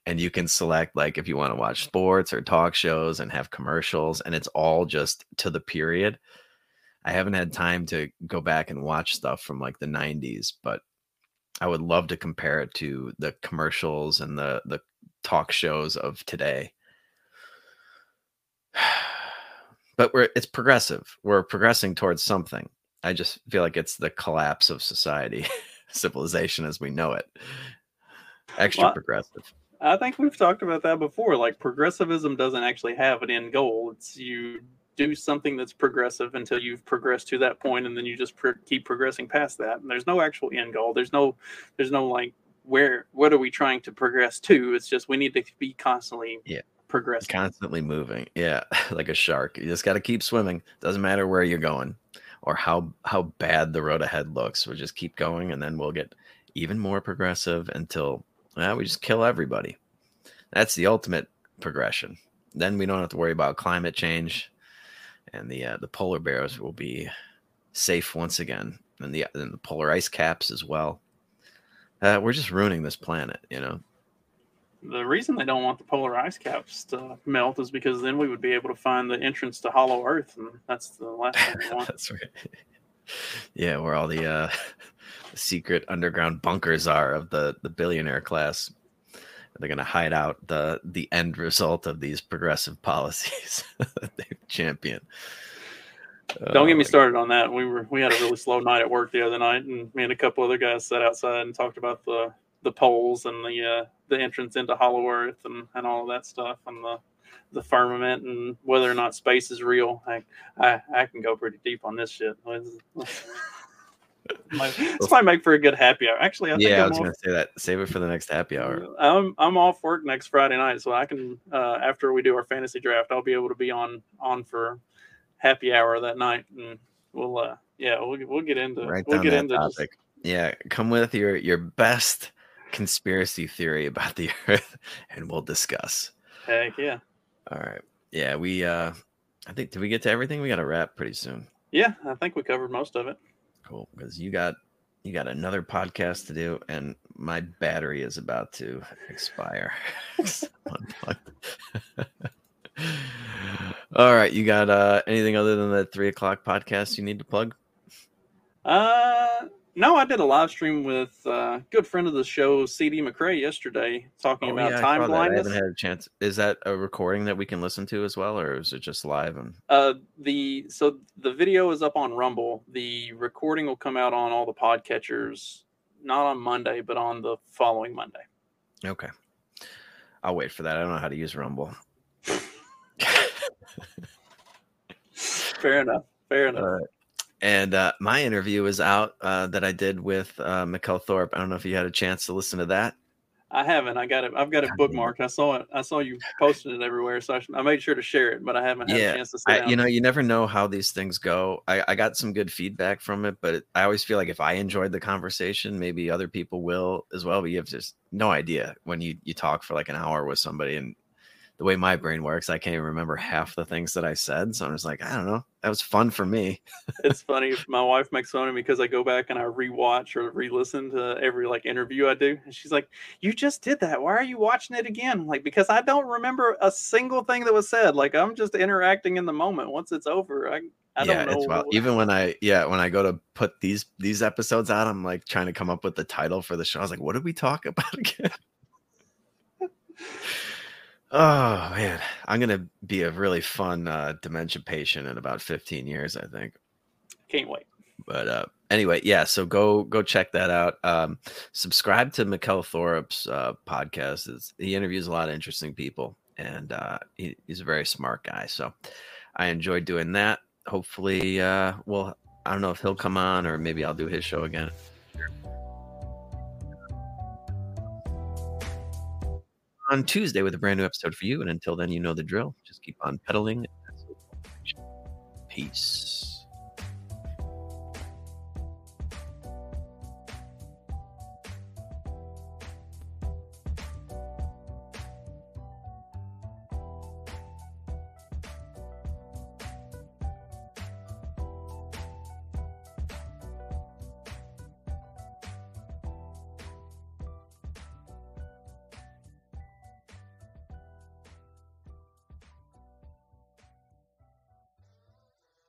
And you can select, like, if you want to watch sports or talk shows and have commercials, and it's all just to the period. I haven't had time to go back and watch stuff from like the 90s, but I would love to compare it to the commercials and the talk shows of today. But it's progressive. We're progressing towards something. I just feel like it's the collapse of society, civilization as we know it. Progressive. I think we've talked about that before. Like, progressivism doesn't actually have an end goal. It's you do something that's progressive until you've progressed to that point, and then you just keep progressing past that. And there's no actual end goal. There's no like, what are we trying to progress to? It's just we need to be constantly progressing, constantly moving. Yeah, like a shark. You just got to keep swimming. Doesn't matter where you're going or how bad the road ahead looks. We'll just keep going, and then we'll get even more progressive until we just kill everybody. That's the ultimate progression. Then we don't have to worry about climate change, and the polar bears will be safe once again, and the polar ice caps as well. We're just ruining this planet, you know. The reason they don't want the polar ice caps to melt is because then we would be able to find the entrance to Hollow Earth, and that's the last thing we want. That's right. Yeah, where all the secret underground bunkers are of the billionaire class. They're going to hide out the end result of these progressive policies that they've championed. Don't get me started on that. We had a really slow night at work the other night, and me and a couple other guys sat outside and talked about the poles and the entrance into Hollow Earth and all of that stuff, and the firmament, and whether or not space is real. I can go pretty deep on this shit. This might make for a good happy hour. Actually, I was going to say that. Save it for the next happy hour. I'm off work next Friday night, so I can after we do our fantasy draft, I'll be able to be on for happy hour that night, and we'll get into right we'll get into topic. Come with your best conspiracy theory about the Earth, and we'll discuss. Heck yeah! All right, yeah. We I think, did we get to everything? We got to wrap pretty soon. Yeah, I think we covered most of it. Cool, because you got another podcast to do, and my battery is about to expire. All right, you got anything other than that 3:00 podcast you need to plug? No, I did a live stream with a good friend of the show, C.D. McRae, yesterday, talking about time blindness. I haven't had a chance. Is that a recording that we can listen to as well, or is it just live? So the video is up on Rumble. The recording will come out on all the podcatchers, not on Monday, but on the following Monday. Okay. I'll wait for that. I don't know how to use Rumble. Fair enough. All right. And my interview is out that I did with Mikkel Thorpe. I don't know if you had a chance to listen to that. I haven't. I got it. I've got it bookmarked. I saw it. I saw you posting it everywhere, so I made sure to share it. But I haven't had a chance to see it. You know, you never know how these things go. I got some good feedback from it, but I always feel like if I enjoyed the conversation, maybe other people will as well. But you have just no idea when you talk for like an hour with somebody, and the way my brain works, I can't even remember half the things that I said. So I'm just like, I don't know. That was fun for me. It's funny. My wife makes fun of me because I go back and I rewatch or re-listen to every like interview I do. And she's like, you just did that. Why are you watching it again? I'm like, because I don't remember a single thing that was said. Like, I'm just interacting in the moment. Once it's over, I don't know. Even when I go to put these episodes out, I'm like trying to come up with the title for the show. I was like, what did we talk about again? Oh man, I'm gonna be a really fun dementia patient in about 15 years, I think. Can't wait. But anyway, yeah. So go check that out. Subscribe to Mikkel Thorpe's podcast. He interviews a lot of interesting people, and he's a very smart guy. So I enjoy doing that. Hopefully, I don't know if he'll come on, or maybe I'll do his show again. On Tuesday with a brand new episode for you. And until then, you know the drill. Just keep on pedaling. Peace.